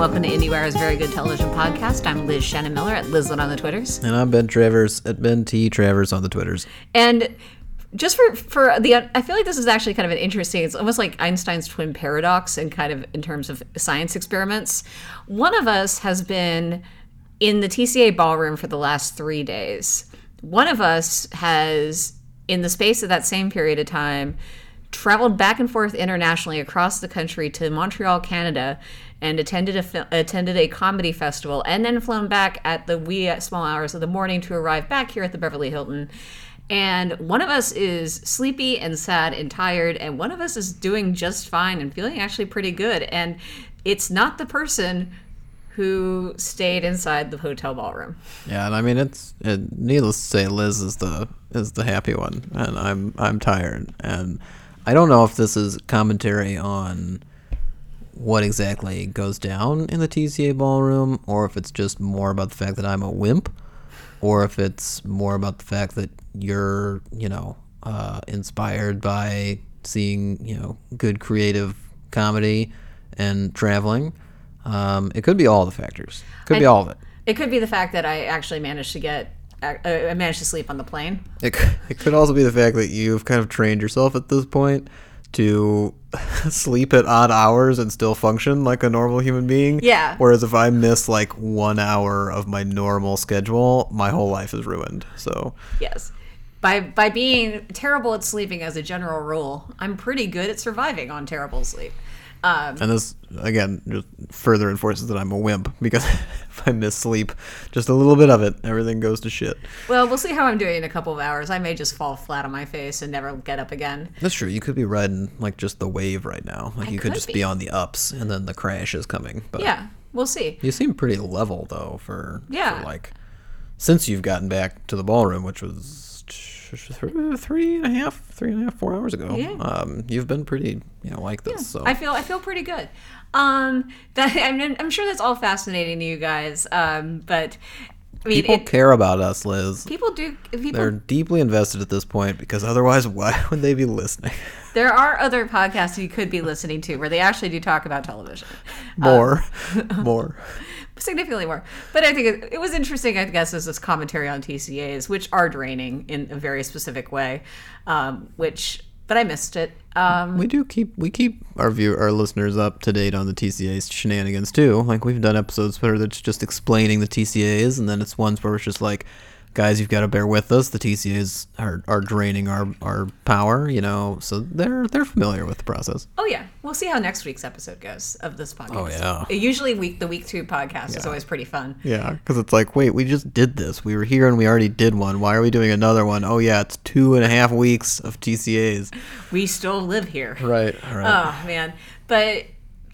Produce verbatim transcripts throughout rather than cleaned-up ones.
welcome to IndieWire's Very Good Television Podcast. I'm Liz Shannon Miller at Lizlin on the Twitters. And I'm Ben Travers at Ben T Travers on the Twitters. And just for, for the, I feel like this is actually kind of an interesting, it's almost like Einstein's twin paradox in kind of in terms of science experiments. One of us has been in the T C A ballroom for the last three days. One of us has, in the space of that same period of time, traveled back and forth internationally across the country to Montreal, Canada, and attended a attended a comedy festival, and then flown back at the wee small hours of the morning to arrive back here at the Beverly Hilton. And one of us is sleepy and sad and tired, and one of us is doing just fine and feeling actually pretty good. And it's not the person who stayed inside the hotel ballroom. Yeah, and I mean, it's it, needless to say, Liz is the is the happy one, and I'm I'm tired, and I don't know if this is commentary on what exactly goes down in the T C A ballroom, or if it's just more about the fact that I'm a wimp, or if it's more about the fact that you're, you know, uh, inspired by seeing, you know, good creative comedy and traveling. Um, it could be all the factors. It could I, be all of it. It could be the fact that I actually managed to get I managed to sleep on the plane. It, it could also be the fact that you've kind of trained yourself at this point to sleep at odd hours and still function like a normal human being. Yeah. Whereas if I miss like one hour of my normal schedule, my whole life is ruined. So yes. By by being terrible at sleeping as a general rule, I'm pretty good at surviving on terrible sleep. Um, and this, again, just further enforces that I'm a wimp, because if I miss sleep, just a little bit of it, everything goes to shit. Well, we'll see how I'm doing in a couple of hours. I may just fall flat on my face and never get up again. That's true. You could be riding, like, just the wave right now. Like, I you could, could just be. be on the ups, and then the crash is coming. But yeah, we'll see. You seem pretty level, though, for, yeah. for, like, since you've gotten back to the ballroom, which was... Three and a half, three and a half, four hours ago. Yeah. Um, you've been pretty, you know, like this. Yeah. So I feel, I feel pretty good. Um, that I mean, I'm sure that's all fascinating to you guys. Um, but I mean, people it, care about us, Liz. People do. People, They're deeply invested at this point, because otherwise, why would they be listening? There are other podcasts you could be listening to where they actually do talk about television. More, um, more. Significantly more. But I think it, it was interesting, I guess, as this commentary on T C As, which are draining in a very specific way, um, which, but I missed it. Um, we do keep, we keep our view, our listeners up to date on the T C A's shenanigans too. Like, we've done episodes where that's just explaining the T C As, and then it's ones where it's just like, guys, you've got to bear with us. The T C As are, are draining our, our power, you know, so they're they're familiar with the process. Oh, yeah. We'll see how next week's episode goes of this podcast. Oh, yeah. Usually week the week two podcast yeah. is always pretty fun. Yeah, because it's like, wait, we just did this. We were here and we already did one. Why are we doing another one? Oh, yeah, it's two and a half weeks of T C As. We still live here. Right. All right. Oh, man. But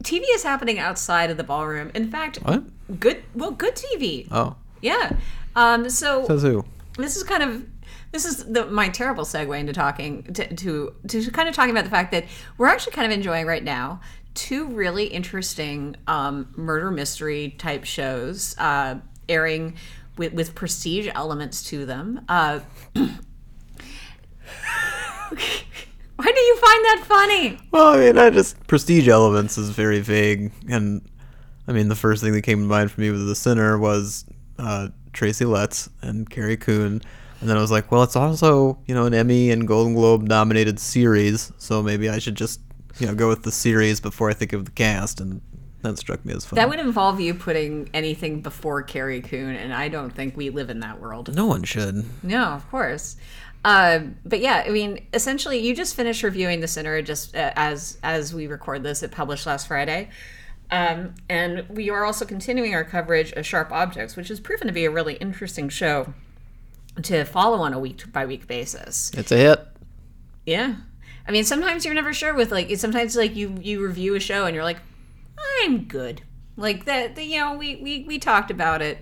T V is happening outside of the ballroom. In fact, what? good well, good T V. Oh. Yeah. Um, so Says who? This is kind of this is the, my terrible segue into talking to, to to kind of talking about the fact that we're actually kind of enjoying right now two really interesting um, murder mystery type shows uh, airing with, with prestige elements to them. Uh, why do you find that funny? Well, I mean, I just prestige elements is very vague, and I mean, the first thing that came to mind for me with The Sinner was. Uh, Tracy Letts and Carrie Coon, and then I was like, well, it's also, you know, an Emmy and Golden Globe nominated series, so maybe I should just, you know, go with the series before I think of the cast, and that struck me as funny. That would involve you putting anything before Carrie Coon, and I don't think we live in that world. No one should. No, of course. Uh, but yeah, I mean, essentially, you just finished reviewing The Sinner just uh, as as we record this. It published last Friday. Um, and we are also continuing our coverage of Sharp Objects, which has proven to be a really interesting show to follow on a week-by-week basis. It's a hit. Yeah. I mean, sometimes you're never sure with, like, sometimes, like, you, you review a show and you're like, I'm good. Like, that, you know, we, we, we talked about it.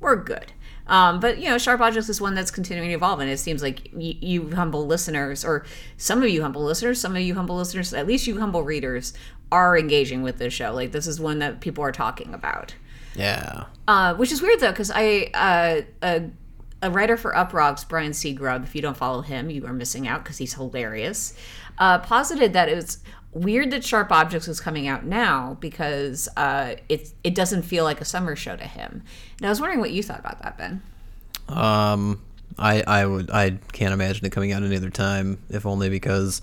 We're good. Um, but, you know, Sharp Objects is one that's continuing to evolve, and it seems like y- you humble listeners, or some of you humble listeners, some of you humble listeners, at least you humble readers, are engaging with this show. Like, this is one that people are talking about. Yeah. Uh, which is weird, though, because I, uh, a, a writer for Up Rocks, Brian C. Grubb, if you don't follow him, you are missing out because he's hilarious, uh, posited that it's Weird that Sharp Objects is coming out now because uh, it it doesn't feel like a summer show to him. And I was wondering what you thought about that, Ben. Um, I I would I can't imagine it coming out any other time, if only because,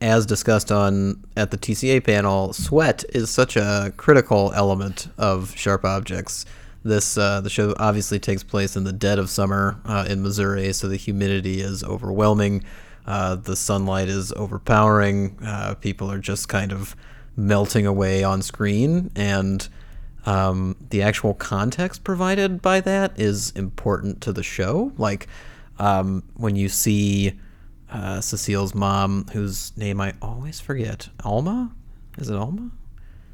as discussed on at the T C A panel, sweat is such a critical element of Sharp Objects. This uh, the show obviously takes place in the dead of summer uh, in Missouri, so the humidity is overwhelming. Uh, the sunlight is overpowering. Uh, people are just kind of melting away on screen, and um, the actual context provided by that is important to the show. Like um, when you see uh, Cecile's mom, whose name I always forget, Alma? Is it Alma?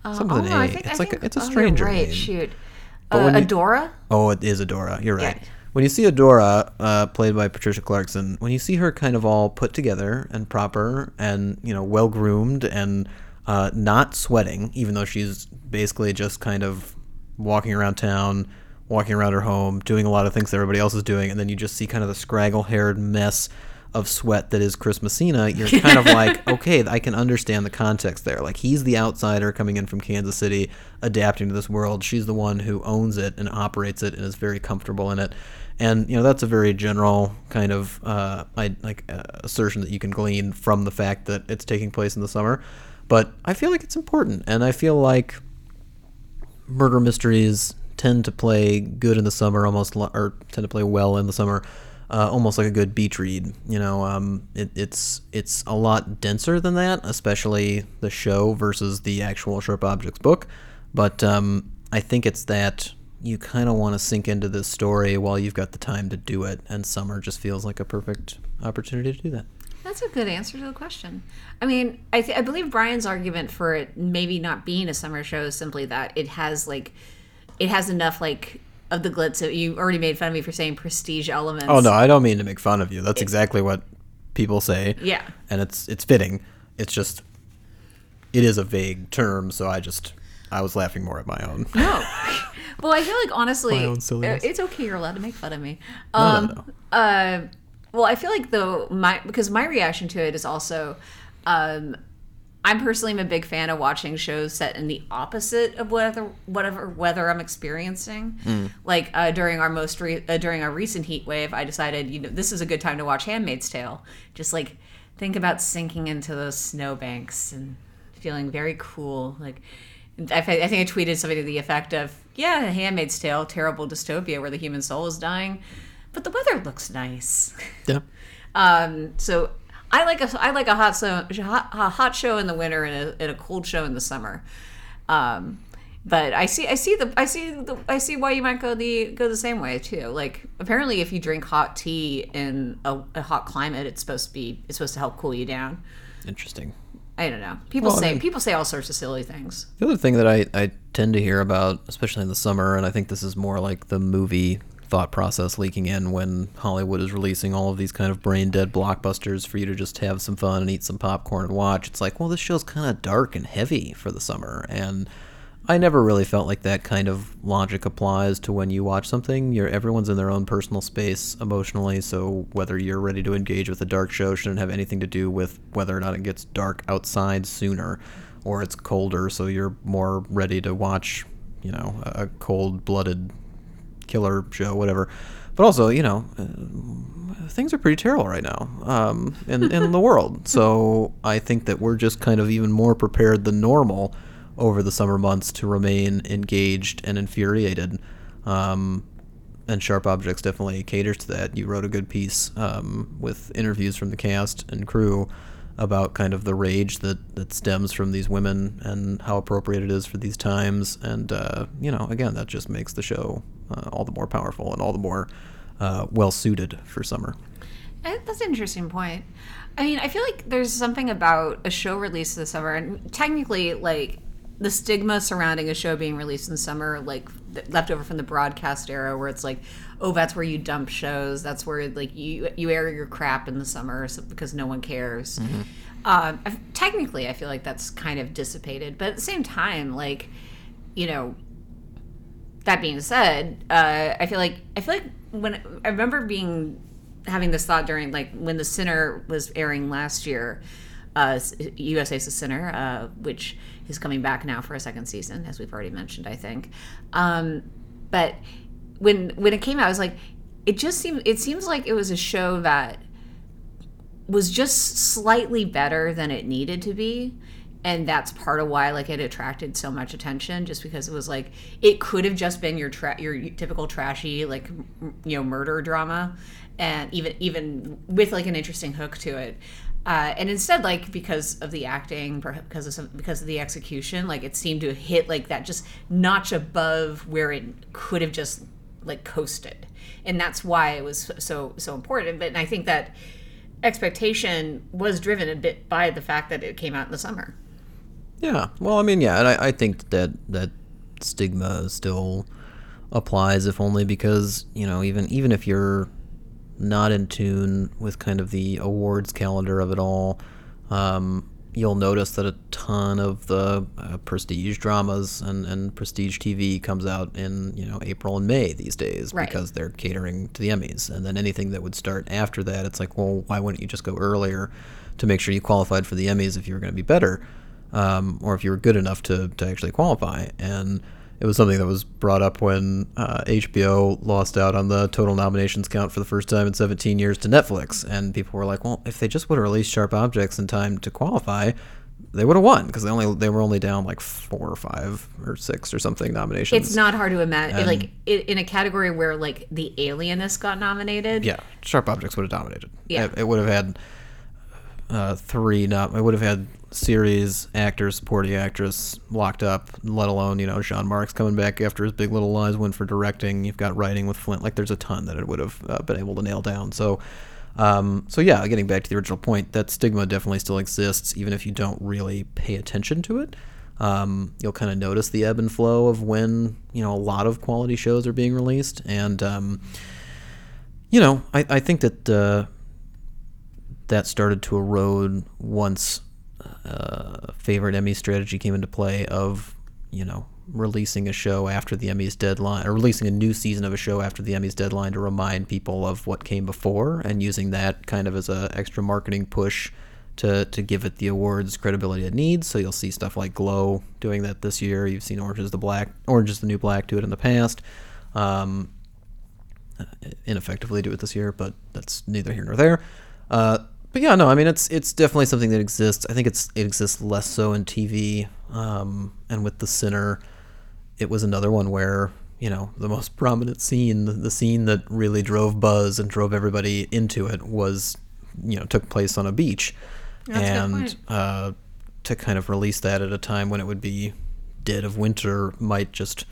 Uh, Something with an A. I think, it's I like think, a, it's a stranger oh, you're right. name. Shoot, uh, Adora. You, oh, it is Adora. You're right. Yeah. When you see Adora, uh, played by Patricia Clarkson, when you see her kind of all put together and proper and, you know, well-groomed and uh, not sweating, even though she's basically just kind of walking around town, walking around her home, doing a lot of things that everybody else is doing, and then you just see kind of the scraggle-haired mess of sweat that is Chris Messina, you're kind of like, okay, I can understand the context there. Like, he's the outsider coming in from Kansas City, adapting to this world. She's the one who owns it and operates it and is very comfortable in it. And, you know, that's a very general kind of uh, I, like uh, assertion that you can glean from the fact that it's taking place in the summer. But I feel like it's important, and I feel like murder mysteries tend to play good in the summer, almost, or tend to play well in the summer, Uh, almost like a good beach read, you know. Um, it, it's it's a lot denser than that, especially the show versus the actual Sharp Objects book. But um, I think it's that you kind of want to sink into this story while you've got the time to do it, and summer just feels like a perfect opportunity to do that. That's a good answer to the question. I mean, I, th- I believe Brian's argument for it maybe not being a summer show is simply that it has like it has enough like. Of the glitz, so you already made fun of me for saying prestige elements. Oh no, I don't mean to make fun of you. That's it, exactly what people say. Yeah, and it's it's fitting. It's just it is a vague term, so I just I was laughing more at my own. No, well, I feel like honestly, my own silliness. It's okay. You're allowed to make fun of me. Um, no, no, no. Uh, well, I feel like though my because my reaction to it is also. Um, I'm personally am a big fan of watching shows set in the opposite of whatever whatever weather I'm experiencing. Mm. Like uh, during our most re- uh, during our recent heat wave, I decided you know this is a good time to watch *Handmaid's Tale*. Just like think about sinking into those snowbanks and feeling very cool. Like I, I think I tweeted something to the effect of, "Yeah, *Handmaid's Tale*, terrible dystopia where the human soul is dying, but the weather looks nice." Yeah. um. So. I like a I like a hot so hot, a hot show in the winter and a, and a cold show in the summer, um, but I see I see the I see the, I see why you might go the go the same way too. Like apparently, if you drink hot tea in a, a hot climate, it's supposed to be it's supposed to help cool you down. Interesting. I don't know. People well, say I mean, people say all sorts of silly things. The other thing that I I tend to hear about, especially in the summer, and I think this is more like the movie thought process leaking in when Hollywood is releasing all of these kind of brain dead blockbusters for you to just have some fun and eat some popcorn and watch. It's like, well, this show's kind of dark and heavy for the summer. And I never really felt like that kind of logic applies to when you watch something. You're everyone's in their own personal space emotionally. So whether you're ready to engage with a dark show shouldn't have anything to do with whether or not it gets dark outside sooner or it's colder. So you're more ready to watch, you know, a cold blooded killer show, whatever. But also, you know, uh, things are pretty terrible right now um, in, in the world. So I think that we're just kind of even more prepared than normal over the summer months to remain engaged and infuriated. Um, and Sharp Objects definitely caters to that. You wrote a good piece um, with interviews from the cast and crew about kind of the rage that, that stems from these women and how appropriate it is for these times. And, uh, you know, again, that just makes the show uh, all the more powerful and all the more uh, well-suited for summer. That's an interesting point. I mean, I feel like there's something about a show released this summer, and technically, like, the stigma surrounding a show being released in summer, like, left over from the broadcast era where it's like, oh, that's where you dump shows. That's where like you you air your crap in the summer because no one cares. Mm-hmm. Um, I've, technically, I feel like that's kind of dissipated. But at the same time, like, you know, that being said, uh, I feel like I feel like when I remember being having this thought during like when The Sinner was airing last year, uh, U S A's The Sinner, uh, which is coming back now for a second season, as we've already mentioned, I think. Um, but when when it came out, I was like, it just seemed it seems like it was a show that was just slightly better than it needed to be. And that's part of why, like, it attracted so much attention, just because it was like, it could have just been your tra- your typical trashy, like, m- you know, murder drama, and even even with like an interesting hook to it. Uh, and instead, like, because of the acting, because of some, because of the execution, like, it seemed to hit like that just notch above where it could have just like coasted. And that's why it was so so important. But and I think that expectation was driven a bit by the fact that it came out in the summer. Yeah, well, I mean, yeah, and I, I think that that stigma still applies, if only because, you know, even even if you're not in tune with kind of the awards calendar of it all, um, you'll notice that a ton of the uh, prestige dramas and, and prestige T V comes out in, you know, April and May these days, right, because they're catering to the Emmys. And then anything that would start after that, it's like, well, why wouldn't you just go earlier to make sure you qualified for the Emmys if you were going to be better? Um, or if you were good enough to, to actually qualify. And it was something that was brought up when uh, H B O lost out on the total nominations count for the first time in seventeen years to Netflix. And people were like, well, if they just would have released Sharp Objects in time to qualify, they would have won, because they only they were only down like four or five or six or something nominations. It's not hard to imagine, like, in a category where, like, The Alienist got nominated. Yeah, Sharp Objects would have dominated. Yeah, It, it would have had uh, three, nom- it would have had... series actor, supporting actress locked up, let alone, you know, Sean Marks coming back after his Big Little Lies win for directing. You've got writing with Flint. Like, there's a ton that it would have uh, been able to nail down. So, um, so yeah, getting back to the original point, that stigma definitely still exists, even if you don't really pay attention to it. Um, you'll kind of notice the ebb and flow of when, you know, a lot of quality shows are being released. And, um, you know, I, I think that uh, that started to erode once Uh, favorite Emmy strategy came into play of, you know, releasing a show after the Emmy's deadline, or releasing a new season of a show after the Emmy's deadline to remind people of what came before, and using that kind of as a extra marketing push to to give it the awards credibility it needs. So you'll see stuff like Glow doing that this year. You've seen Orange is the Black, Orange is the New Black do it in the past. Um, ineffectively do it this year, but that's neither here nor there. Uh, But yeah, no, I mean, it's it's definitely something that exists. I think it's it exists less so in T V. Um, and with The Sinner, it was another one where, you know, the most prominent scene, the, the scene that really drove buzz and drove everybody into it was, you know, took place on a beach. That's and a good point. Uh, to kind of release that at a time when it would be dead of winter might just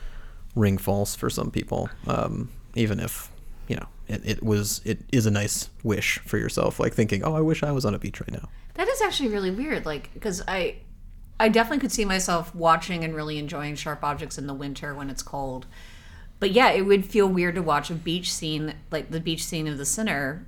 ring false for some people, um, even if, you know, It, it was it is a nice wish for yourself, like thinking, oh, I wish I was on a beach right now. That is actually really weird, like, because I I definitely could see myself watching and really enjoying Sharp Objects in the winter when it's cold. But yeah, it would feel weird to watch a beach scene, like the beach scene of The Sinner,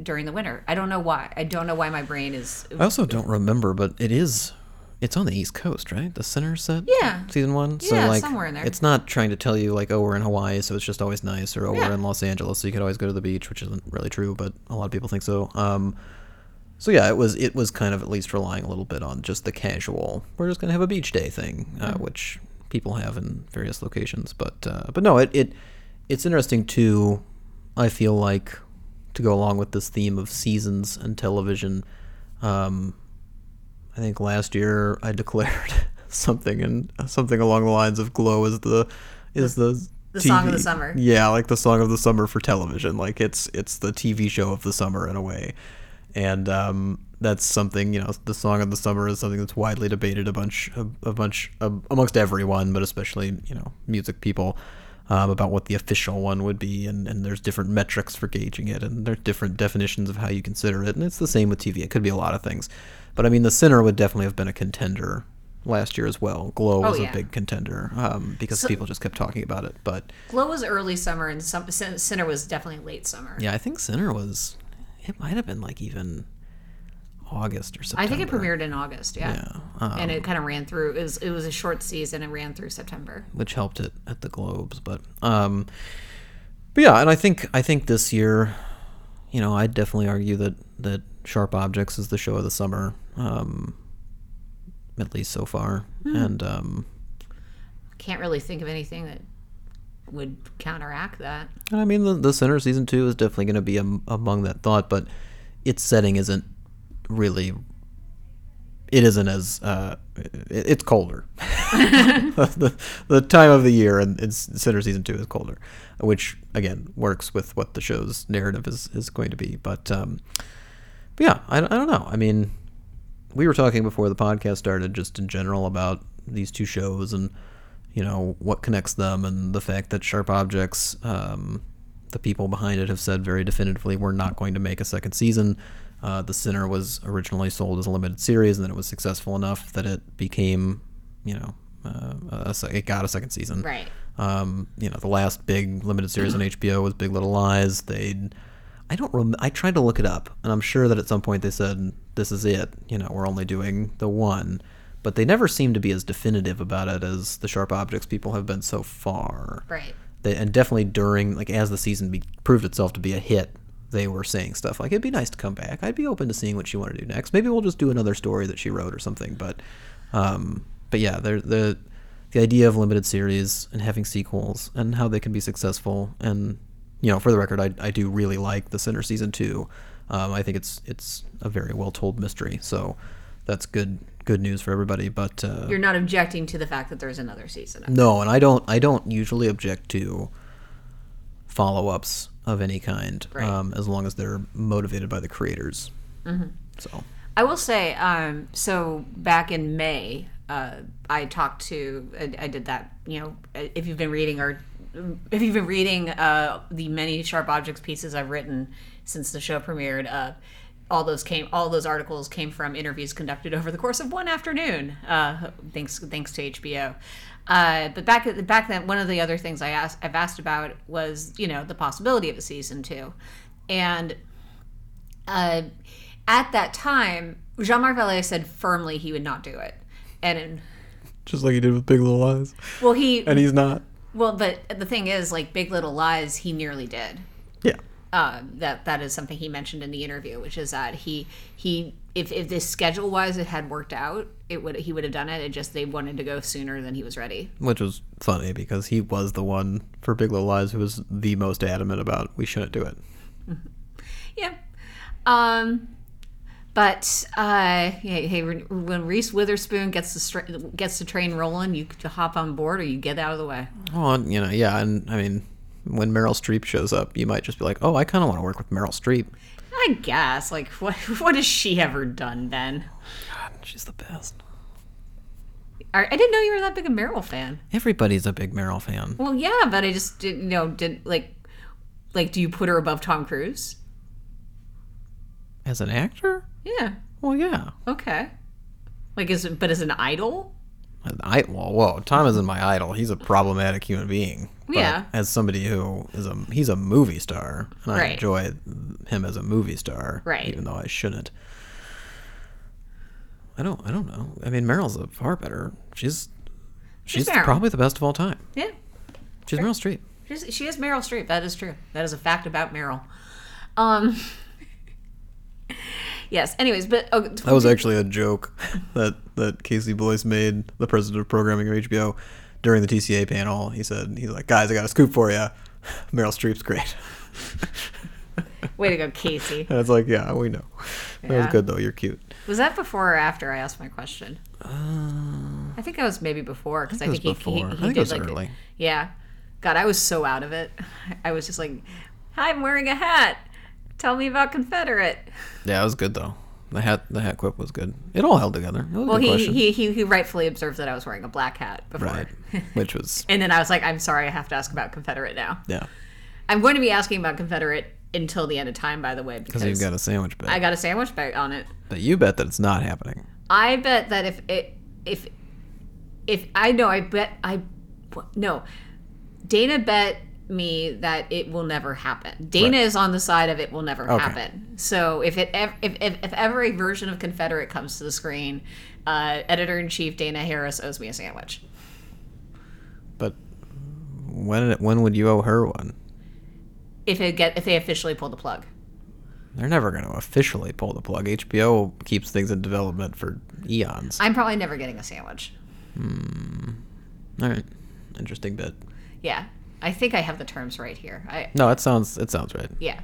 during the winter. I don't know why. I don't know why my brain is... I also don't remember, but it is... It's on the East Coast, right? The Sinner set? Yeah. Season one? So yeah, like, somewhere in there. It's not trying to tell you, like, oh, we're in Hawaii, so it's just always nice, or oh, yeah, we're in Los Angeles, so you could always go to the beach, which isn't really true, but a lot of people think so. Um, so, yeah, it was it was kind of at least relying a little bit on just the casual, we're just going to have a beach day thing, uh, mm-hmm. which people have in various locations. But, uh, but no, it, it it's interesting, too, I feel like, to go along with this theme of seasons and television. um I think last year I declared something and something along the lines of Glow is the is the the T V song of the summer. Yeah, like the song of the summer for television. Like it's it's the T V show of the summer in a way, and um, that's something, you know. The song of the summer is something that's widely debated a bunch a, a bunch a, amongst everyone, but especially, you know, music people, um, about what the official one would be, and, and there's different metrics for gauging it, and there's different definitions of how you consider it, and it's the same with T V. It could be a lot of things. But, I mean, The Sinner would definitely have been a contender last year as well. Glow was oh, yeah. a big contender um, because so, people just kept talking about it. But Glow was early summer, and some, Sinner was definitely late summer. Yeah, I think Sinner was – it might have been, like, even August or September. I think it premiered in August, yeah. yeah. Um, and it kind of ran through – it was it was a short season and ran through September. Which helped it at the Globes. But, um, but yeah, and I think I think this year, you know, I'd definitely argue that, that Sharp Objects is the show of the summer. um, at least so far. Hmm. And um, can't really think of anything that would counteract that. I mean, the, the Sinner season two is definitely going to be am- among that thought, but its setting isn't really. It isn't as uh, it's colder. the, the time of the year in, in Sinner season two is colder, which again works with what the show's narrative is, is going to be. But, um, but yeah, I, I don't know. I mean, we were talking before the podcast started, just in general about these two shows and you know what connects them, and the fact that Sharp Objects, um, the people behind it, have said very definitively we're not going to make a second season. Uh, the Sinner was originally sold as a limited series, and then it was successful enough that it became, you know, uh, a, it got a second season. Right. Um, you know, the last big limited series on H B O was Big Little Lies. They, I don't rem- I tried to look it up, and I'm sure that at some point they said, this is it, you know, we're only doing the one. But they never seem to be as definitive about it as the Sharp Objects people have been so far. Right. They, and definitely during, like, as the season be- proved itself to be a hit, they were saying stuff like, it'd be nice to come back. I'd be open to seeing what she wanted to do next. Maybe we'll just do another story that she wrote or something. But um, but yeah, the the idea of limited series and having sequels and how they can be successful. And, you know, for the record, I I do really like The Sinner Season two. Um, I think it's it's a very well-told mystery. So that's good good news for everybody. But uh, you're not objecting to the fact that there's another season. No, and I don't I don't usually object to follow-ups of any kind, right. um, as long as they're motivated by the creators. Mm-hmm. So I will say, um, so back in May, uh, I talked to, I, I did that, you know, if you've been reading or if you've been reading uh, the many Sharp Objects pieces I've written since the show premiered, uh, all those came, all those articles came from interviews conducted over the course of one afternoon. Uh, thanks, thanks to H B O. Uh, but back at back then, one of the other things I asked, I've asked about was, you know, the possibility of a season two, and uh, at that time, Jean-Marc Vallée said firmly he would not do it, and in, just like he did with Big Little Lies. Well, he and he's not. Well, but the thing is, like Big Little Lies, he nearly did. Yeah. Uh, that that is something he mentioned in the interview, which is that he he if if this schedule wise it had worked out, it would he would have done it. It just they wanted to go sooner than he was ready, which was funny because he was the one for Big Little Lies who was the most adamant about we shouldn't do it. Yeah, um, but uh, hey, hey, when Reese Witherspoon gets the stra- gets the train rolling, you hop on board or you get out of the way. Well, you know, yeah, and I mean. When Meryl Streep shows up, you might just be like, oh, I kind of want to work with Meryl Streep. I guess. Like, what what has she ever done, Ben? God, she's the best. I, I didn't know you were that big a Meryl fan. Everybody's a big Meryl fan. Well, yeah, but I just didn't you know, didn't, like, like, do you put her above Tom Cruise? As an actor? Yeah. Well, yeah. Okay. Like, is but as an idol? I, well, whoa, Tom isn't my idol. He's a problematic human being. But yeah. As somebody who is a, he's a movie star, and I right. enjoy him as a movie star, right. even though I shouldn't. I don't, I don't know. I mean, Meryl's a far better. She's, she's, she's probably the best of all time. Yeah. She's sure. Meryl Streep. She's, she is Meryl Streep. That is true. That is a fact about Meryl. Um. Yes. Anyways, but oh, that was actually a joke that that Casey Bloys made, the president of programming of H B O, during the T C A panel. He said, "He's like, guys, I got a scoop for you. Meryl Streep's great." Way to go, Casey. And it's like, yeah, we know. Yeah. That was good though. You're cute. Was that before or after I asked my question? Uh, I think I was maybe before because I, I think he he, he I think did it was like early. A, yeah. God, I was so out of it. I was just like, "Hi, I'm wearing a hat. Tell me about Confederate." Yeah, it was good though. The hat, the hat quip was good. It all held together. It was well, a good he, question. he he he rightfully observed that I was wearing a black hat before, right? Which was. And then I was like, "I'm sorry, I have to ask about Confederate now." Yeah. I'm going to be asking about Confederate until the end of time, by the way, because you've got a sandwich bet. I got a sandwich bet on it. But you bet that it's not happening. I bet that if it if if I know I bet I no Dana bet. me that it will never happen. Dana right. is on the side of it will never okay. happen. So if it ev- if, if if ever a version of Confederate comes to the screen, uh, editor-in-chief Dana Harris owes me a sandwich. But when when would you owe her one? If it get if they officially pull the plug. They're never going to officially pull the plug. H B O keeps things in development for eons. I'm probably never getting a sandwich. Hmm. All right. Interesting bit. Yeah. I think I have the terms right here. I, no, it sounds it sounds right. Yeah.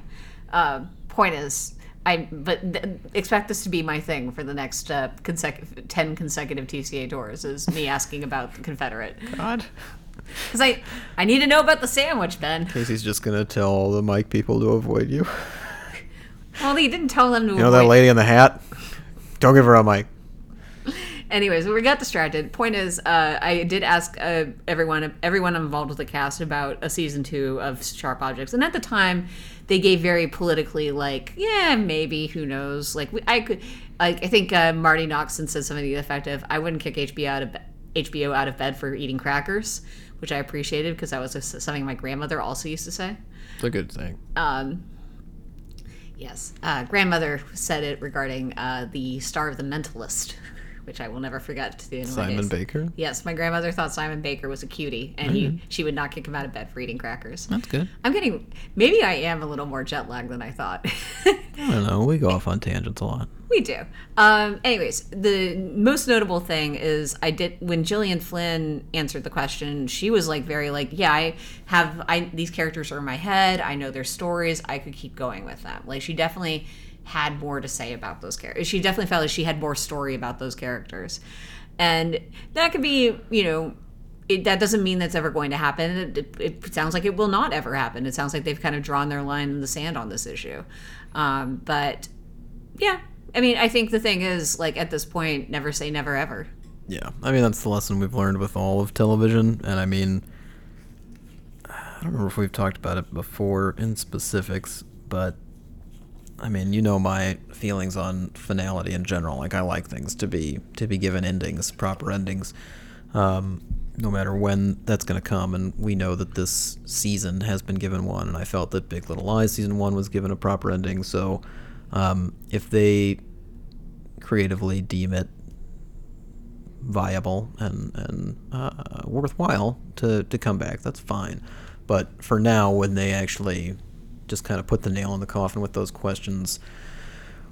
Uh, point is, I but th- expect this to be my thing for the next uh, consecutive ten consecutive T C A tours is me asking about the Confederate. God. Because I, I need to know about the sandwich, Ben. Casey's just going to tell all the mic people to avoid you. Well, he didn't tell them to avoid you. You know that lady in the hat? Don't give her a mic. Anyways, we got distracted. Point is, uh, I did ask uh, everyone everyone involved with the cast about a season two of Sharp Objects. And at the time, they gave very politically, like, yeah, maybe, who knows. Like, we, I could, I, I think uh, Marty Noxon said something to the effect of, I wouldn't kick H B O out of bed. H B O out of bed for eating crackers, which I appreciated because that was something my grandmother also used to say. It's a good thing. Um, yes. Uh, grandmother said it regarding uh, the star of The Mentalist, which I will never forget. To the end Simon of my days. Baker? Yes. My grandmother thought Simon Baker was a cutie, and mm-hmm. he she would not kick him out of bed for eating crackers. That's good. I'm getting... Maybe I am a little more jet-lagged than I thought. I don't know. We go off on tangents a lot. We do. Um, anyways, the most notable thing is I did when Gillian Flynn answered the question, she was like very like, yeah, I have I these characters are in my head. I know their stories. I could keep going with them. Like she definitely had more to say about those characters. She definitely felt like she had more story about those characters. And that could be, you know, it, that doesn't mean that's ever going to happen. It, it, it sounds like it will not ever happen. It sounds like they've kind of drawn their line in the sand on this issue. Um, but yeah. I mean, I think the thing is, like, at this point, never say never ever. Yeah. I mean, that's the lesson we've learned with all of television. And I mean, I don't remember if we've talked about it before in specifics, but I mean, you know my feelings on finality in general. Like, I like things to be to be given endings, proper endings, um, no matter when that's going to come. And we know that this season has been given one. And I felt that Big Little Lies season one was given a proper ending. So um, if they creatively deem it viable and and uh, worthwhile to to come back, that's fine. But for now, when they actually just kind of put the nail in the coffin with those questions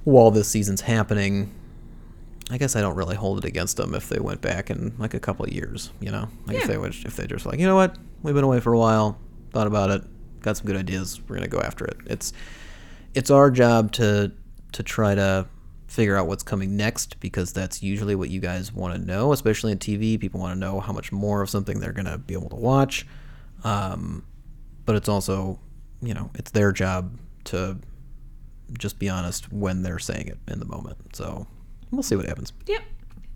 while this season's happening, I guess I don't really hold it against them if they went back in like a couple of years, you know, like yeah. if they would, if they just like, you know what, we've been away for a while, thought about it, got some good ideas, we're gonna go after it. It's it's our job to to try to figure out what's coming next, because that's usually what you guys want to know, especially in T V. People want to know how much more of something they're going to be able to watch. Um, but it's also, you know, it's their job to just be honest when they're saying it in the moment. So we'll see what happens. Yep.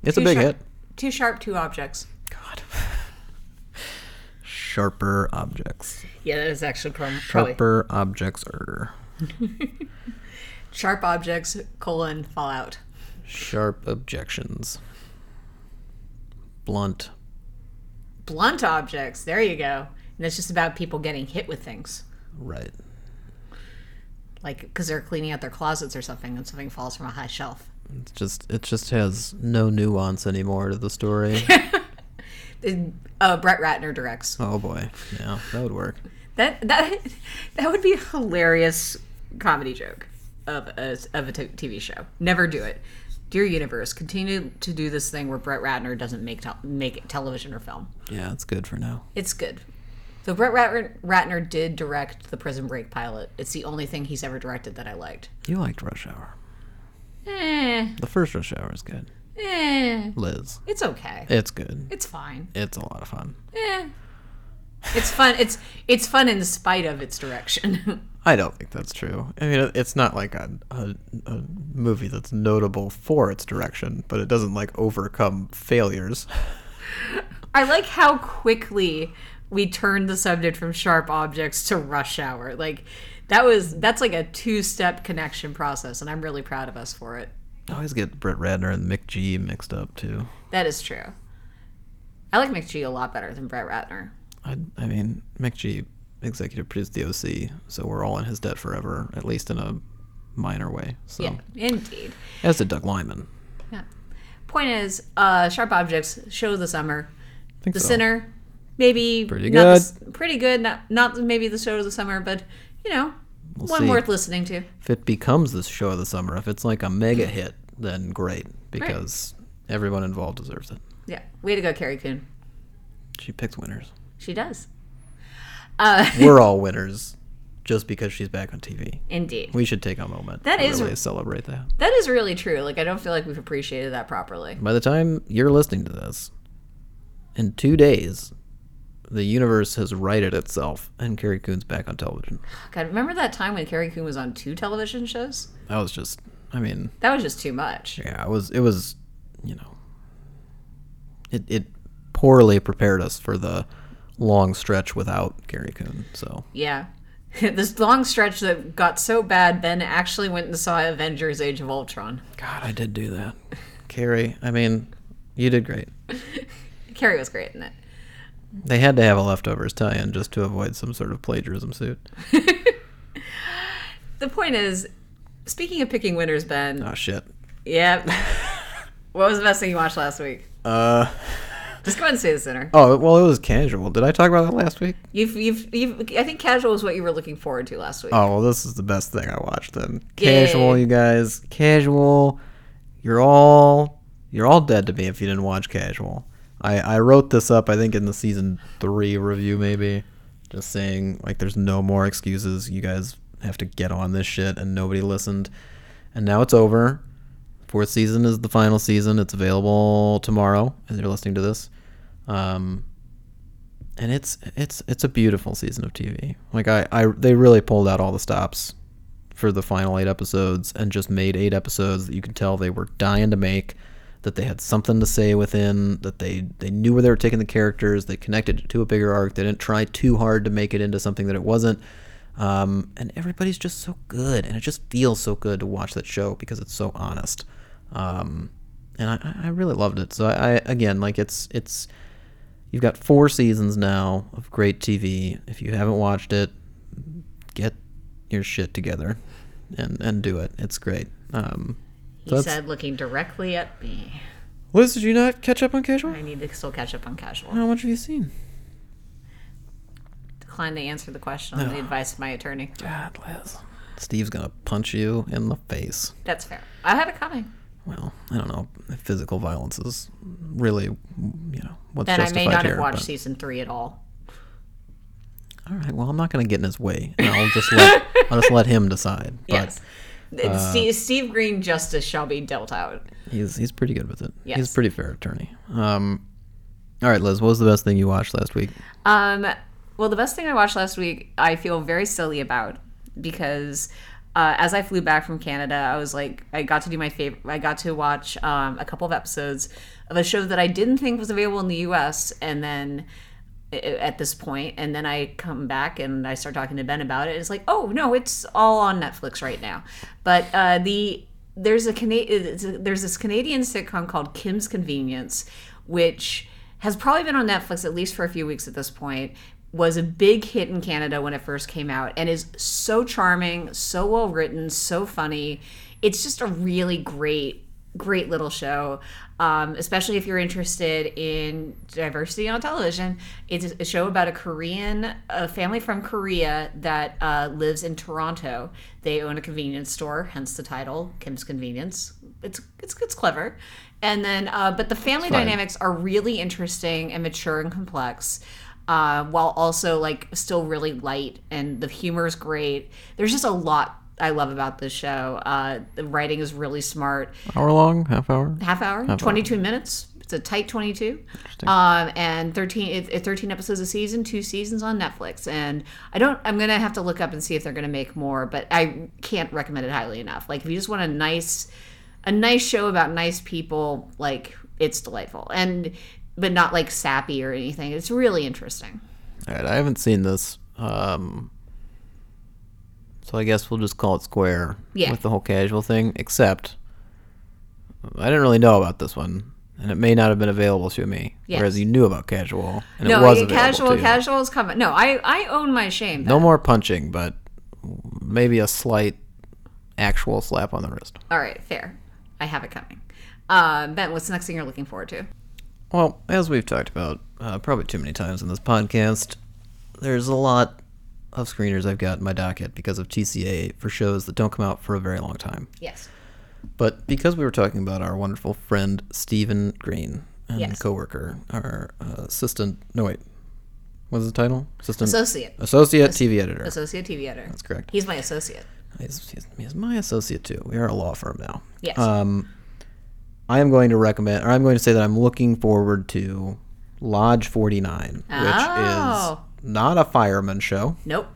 It's too a big sharp, hit. Too sharp, two objects. God. Sharper objects. Yeah, that is actually probably. Sharper objects er. Sharp objects, colon, fallout. Sharp objections. Blunt. Blunt objects. There you go. And it's just about people getting hit with things. Right. Like, because they're cleaning out their closets or something, and something falls from a high shelf. It's just, it just has no nuance anymore to the story. uh, Brett Ratner directs. Oh, boy. Yeah, that would work. That, that, that would be a hilarious comedy joke. Of a, of a t- T V show. Never do it. Dear Universe, continue to do this thing where Brett Ratner doesn't make te- make television or film. Yeah, it's good for now. It's good. So Brett Ratner, Ratner did direct the Prison Break pilot. It's the only thing he's ever directed that I liked. You liked Rush Hour. Eh. The first Rush Hour is good. Eh. Liz. It's okay. It's good. It's fine. It's a lot of fun. Eh. It's fun. It's it's fun in spite of its direction. I don't think that's true. I mean, it's not like a, a, a movie that's notable for its direction, but it doesn't like overcome failures. I like how quickly we turned the subject from Sharp Objects to Rush Hour. Like that was that's like a two-step connection process, and I'm really proud of us for it. I always get Brett Ratner and Mick G mixed up too. That is true. I like Mick G a lot better than Brett Ratner. I, I mean, Mick G executive produced The O C, so we're all in his debt forever, at least in a minor way. So. Yeah, indeed. As did Doug Liman. Yeah. Point is, uh, Sharp Objects, show of the summer. I think the so. Sinner, maybe pretty good. Not the, pretty good. Not not maybe the show of the summer, but you know, We'll One see. worth listening to. If it becomes the show of the summer, if it's like a mega hit, then great, because right. everyone involved deserves it. Yeah. Way to go, Carrie Coon. She picks winners. She does. Uh, We're all winners just because she's back on T V. Indeed. We should take a moment that to is, really celebrate that. That is really true. Like, I don't feel like we've appreciated that properly. By the time you're listening to this, in two days... the universe has righted itself, and Carrie Coon's back on television. God, remember that time when Carrie Coon was on two television shows? That was just, I mean... That was just too much. Yeah, it was, it was you know... It, it poorly prepared us for the long stretch without Carrie Coon, so... Yeah. This long stretch that got so bad, Ben actually went and saw Avengers Age of Ultron. God, I did do that. Carrie, I mean, you did great. Carrie was great in it. They had to have a leftovers tie-in just to avoid some sort of plagiarism suit. The point is, speaking of picking winners, Ben. Oh, shit. Yep. What was the best thing you watched last week? Uh, Just go ahead and say The Sinner. Oh, well, it was Casual. Did I talk about that last week? You've, you've, you've. I think Casual was what you were looking forward to last week. Oh, well, this is the best thing I watched then. Yay. Casual, you guys. Casual. You're all, you're all dead to me if you didn't watch Casual. I, I wrote this up, I think, in the season three review, maybe. Just saying, like, there's no more excuses. You guys have to get on this shit, and nobody listened. And now it's over. Fourth season is the final season. It's available tomorrow as you're listening to this. Um, and it's it's it's a beautiful season of T V. Like, I, I they really pulled out all the stops for the final eight episodes and just made eight episodes that you could tell they were dying to make. That they had something to say within, that they, they knew where they were taking the characters, they connected it to a bigger arc, they didn't try too hard to make it into something that it wasn't, um, and everybody's just so good, and it just feels so good to watch that show because it's so honest, um, and I, I really loved it. So I, I again, like it's it's you've got four seasons now of great T V. If you haven't watched it, get your shit together and, and do it. It's great. Um, He That's, said, looking directly at me. Liz, did you not catch up on Casual? I need to still catch up on Casual. How much have you seen? Declined to answer the question on no. the advice of my attorney. God, Liz. Steve's going to punch you in the face. That's fair. I had it coming. Well, I don't know. Physical violence is really, you know, what's justified here. Then I may not here, have watched but... season three at all. All right. Well, I'm not going to get in his way. And I'll just let I'll just let him decide. But, yes. Uh, Steve, Steve Green justice shall be dealt out. He's he's pretty good with it. Yes. He's a pretty fair attorney. Um, all right, Liz, what was the best thing you watched last week? Um, well, the best thing I watched last week, I feel very silly about because uh, as I flew back from Canada, I was like, I got to do my favorite. I got to watch um, a couple of episodes of a show that I didn't think was available in the U S and then. At this point, and then I come back and I start talking to Ben about it. It's like, oh no, it's all on Netflix right now. But uh, the there's a Cana- there's this Canadian sitcom called Kim's Convenience, which has probably been on Netflix at least for a few weeks at this point. Was a big hit in Canada when it first came out, and is so charming, so well written, so funny. It's just a really great. Great little show, um, especially if you're interested in diversity on television. It's a show about a Korean, a family from Korea that uh, lives in Toronto. They own a convenience store, hence the title, Kim's Convenience. It's it's it's clever, and then uh, but the family dynamics are really interesting and mature and complex, uh, while also like still really light, and the humor is great. There's just a lot. I love about this show. Uh, the writing is really smart. Hour long? Half hour? Half hour. Half twenty-two hour. Minutes. It's a tight twenty-two. Um, and thirteen, it, it, thirteen episodes a season, two seasons on Netflix. And I don't, I'm going to have to look up and see if they're going to make more, but I can't recommend it highly enough. Like if you just want a nice, a nice show about nice people, like it's delightful and, but not like sappy or anything. It's really interesting. All right. I haven't seen this. Um, So I guess we'll just call it square yeah. with the whole Casual thing, except I didn't really know about this one, and it may not have been available to me, yes. whereas you knew about Casual, and no, it was available casual, to you. No, Casual is coming. No, I, I own my shame. Ben. No more punching, but maybe a slight actual slap on the wrist. All right, fair. I have it coming. Uh, Ben, what's the next thing you're looking forward to? Well, as we've talked about uh, probably too many times in this podcast, there's a lot of screeners I've got in my docket because of T C A for shows that don't come out for a very long time. Yes. But because we were talking about our wonderful friend Stephen Green and yes. coworker, our uh, assistant, no wait, what was the title? Assistant Associate. Associate As- T V editor. Associate T V editor. That's correct. He's my associate. He's, he's, he's my associate too. We are a law firm now. Yes. Um, I am going to recommend, or I'm going to say that I'm looking forward to Lodge forty-nine, oh. which is not a fireman show. Nope.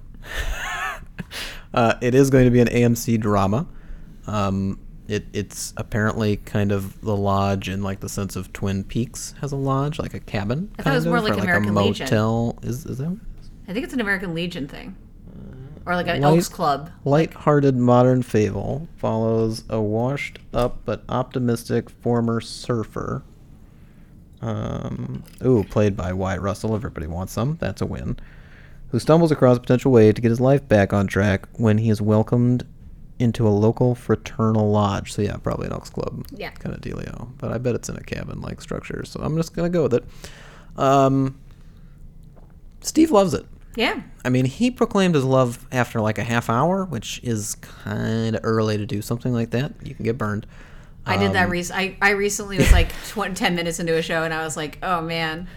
uh, it is going to be an A M C drama. Um, it it's apparently kind of the lodge in like the sense of Twin Peaks has a lodge, like a cabin. I thought kind it was of, more like an American like a motel. Legion. Is is that? I think it's an American Legion thing. Or like an Light, Elks Club. Light-hearted modern fable follows a washed-up but optimistic former surfer. Um, ooh, played by Wyatt Russell. Everybody wants some. That's a win. Who stumbles across a potential way to get his life back on track when he is welcomed into a local fraternal lodge. So yeah, probably an Elks Club. Yeah. Kind of dealio. But I bet it's in a cabin-like structure. So I'm just going to go with it. Um, Steve loves it. Yeah. I mean, he proclaimed his love after like a half hour, which is kind of early to do something like that. You can get burned. I um, did that recently. I recently was like tw- ten minutes into a show, and I was like, oh, man,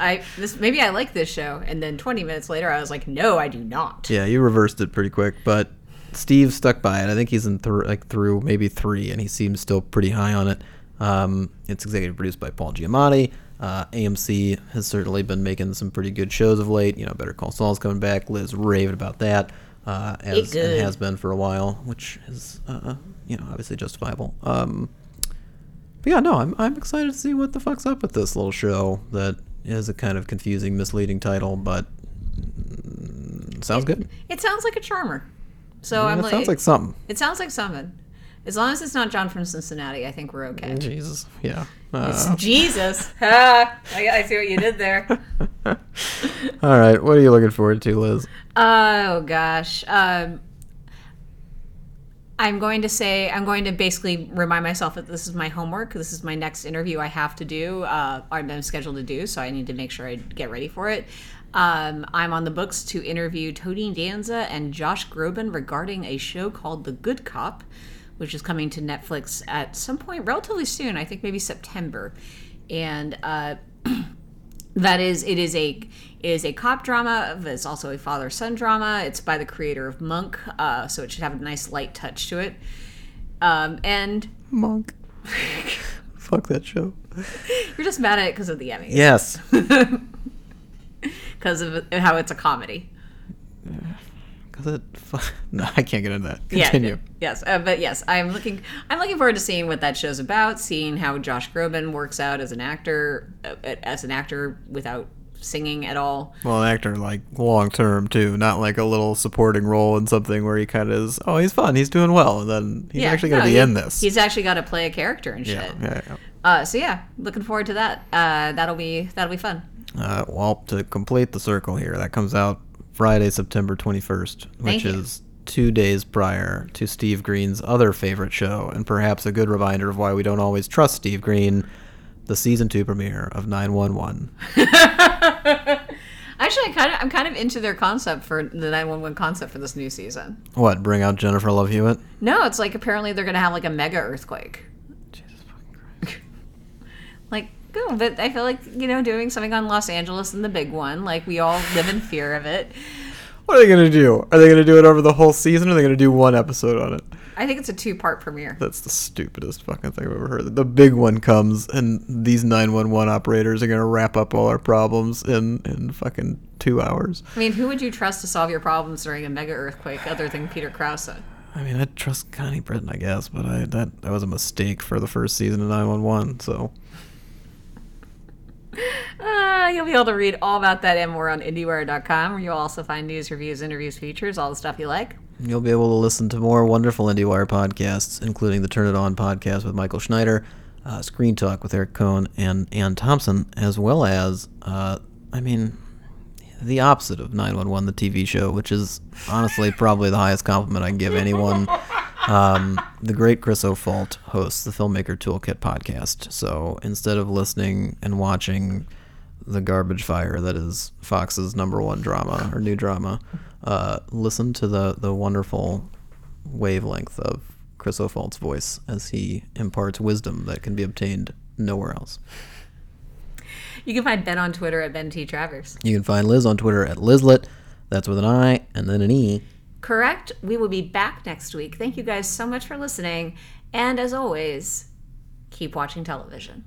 I this maybe I like this show. And then twenty minutes later, I was like, no, I do not. Yeah, you reversed it pretty quick. But Steve stuck by it. I think he's in th- like through maybe three, and he seems still pretty high on it. Um, it's executive produced by Paul Giamatti. Uh, A M C has certainly been making some pretty good shows of late. You know, Better Call Saul's coming back. Liz raved about that, uh, as it has been for a while, which is, uh, you know, obviously justifiable. Um, but yeah, no, I'm I'm excited to see what the fuck's up with this little show that is a kind of confusing, misleading title, but mm, sounds it, good. It sounds like a charmer. So yeah, I'm it like, sounds like something. It sounds like something. As long as it's not John from Cincinnati, I think we're okay. Jesus, yeah. Uh. Jesus. Ah, I, I see what you did there. All right. What are you looking forward to, Liz? Oh, gosh. Um, I'm going to say, I'm going to basically remind myself that this is my homework. This is my next interview I have to do. Uh, I'm scheduled to do, so I need to make sure I get ready for it. Um, I'm on the books to interview Tony Danza and Josh Groban regarding a show called The Good Cop, which is coming to Netflix at some point relatively soon, I think maybe September. And uh, that is, it is a it is a cop drama. It's also a father-son drama. It's by the creator of Monk, uh, so it should have a nice light touch to it. Um, and Monk. Fuck that show. You're just mad at it because of the Emmys. Yes. Because of how it's a comedy. Yeah. It, no, I can't get into that. Continue. Yeah, yes, uh, but yes, I'm looking. I'm looking forward to seeing what that show's about, seeing how Josh Groban works out as an actor, uh, as an actor without singing at all. Well, an actor like long term too, not like a little supporting role in something where he kind of is. Oh, he's fun. He's doing well, and then he's yeah, actually going to no, be he, in this. He's actually got to play a character and shit. Yeah, yeah, yeah. Uh, so yeah, looking forward to that. Uh, that'll be that'll be fun. Uh, well, to complete the circle here, that comes out Friday, September twenty-first, which is two days prior to Steve Green's other favorite show, and perhaps a good reminder of why we don't always trust Steve Green, the season two premiere of nine one one. Actually, I kind of, I'm kind of into their concept for the nine one one concept for this new season. What, bring out Jennifer Love Hewitt? No, it's like apparently they're going to have like a mega earthquake. Jesus fucking Christ. Like, go, but I feel like, you know, doing something on Los Angeles and the big one, like we all live in fear of it. What are they going to do? Are they going to do it over the whole season, or are they going to do one episode on it? I think it's a two-part premiere. That's the stupidest fucking thing I've ever heard. The big one comes, and these nine one one operators are going to wrap up all our problems in, in fucking two hours. I mean, who would you trust to solve your problems during a mega earthquake other than Peter Krause? I mean, I'd trust Connie Britton, I guess, but I that, that was a mistake for the first season of nine one one, so... Uh, you'll be able to read all about that and more on IndieWire dot com, where you'll also find news, reviews, interviews, features, all the stuff you like. You'll be able to listen to more wonderful IndieWire podcasts, including the Turn It On podcast with Michael Schneider, uh, Screen Talk with Eric Cohn and Ann Thompson, as well as, uh, I mean, the opposite of nine one one, the T V show, which is honestly probably the highest compliment I can give anyone. Um, the great Chris O'Fault hosts the Filmmaker Toolkit podcast. So instead of listening and watching the garbage fire that is Fox's number one drama or new drama, uh, listen to the, the wonderful wavelength of Chris O'Fault's voice as he imparts wisdom that can be obtained nowhere else. You can find Ben on Twitter at Ben T Travers. You can find Liz on Twitter at Lizlet. That's with an I and then an E. Correct. We will be back next week. Thank you guys so much for listening. And as always, keep watching television.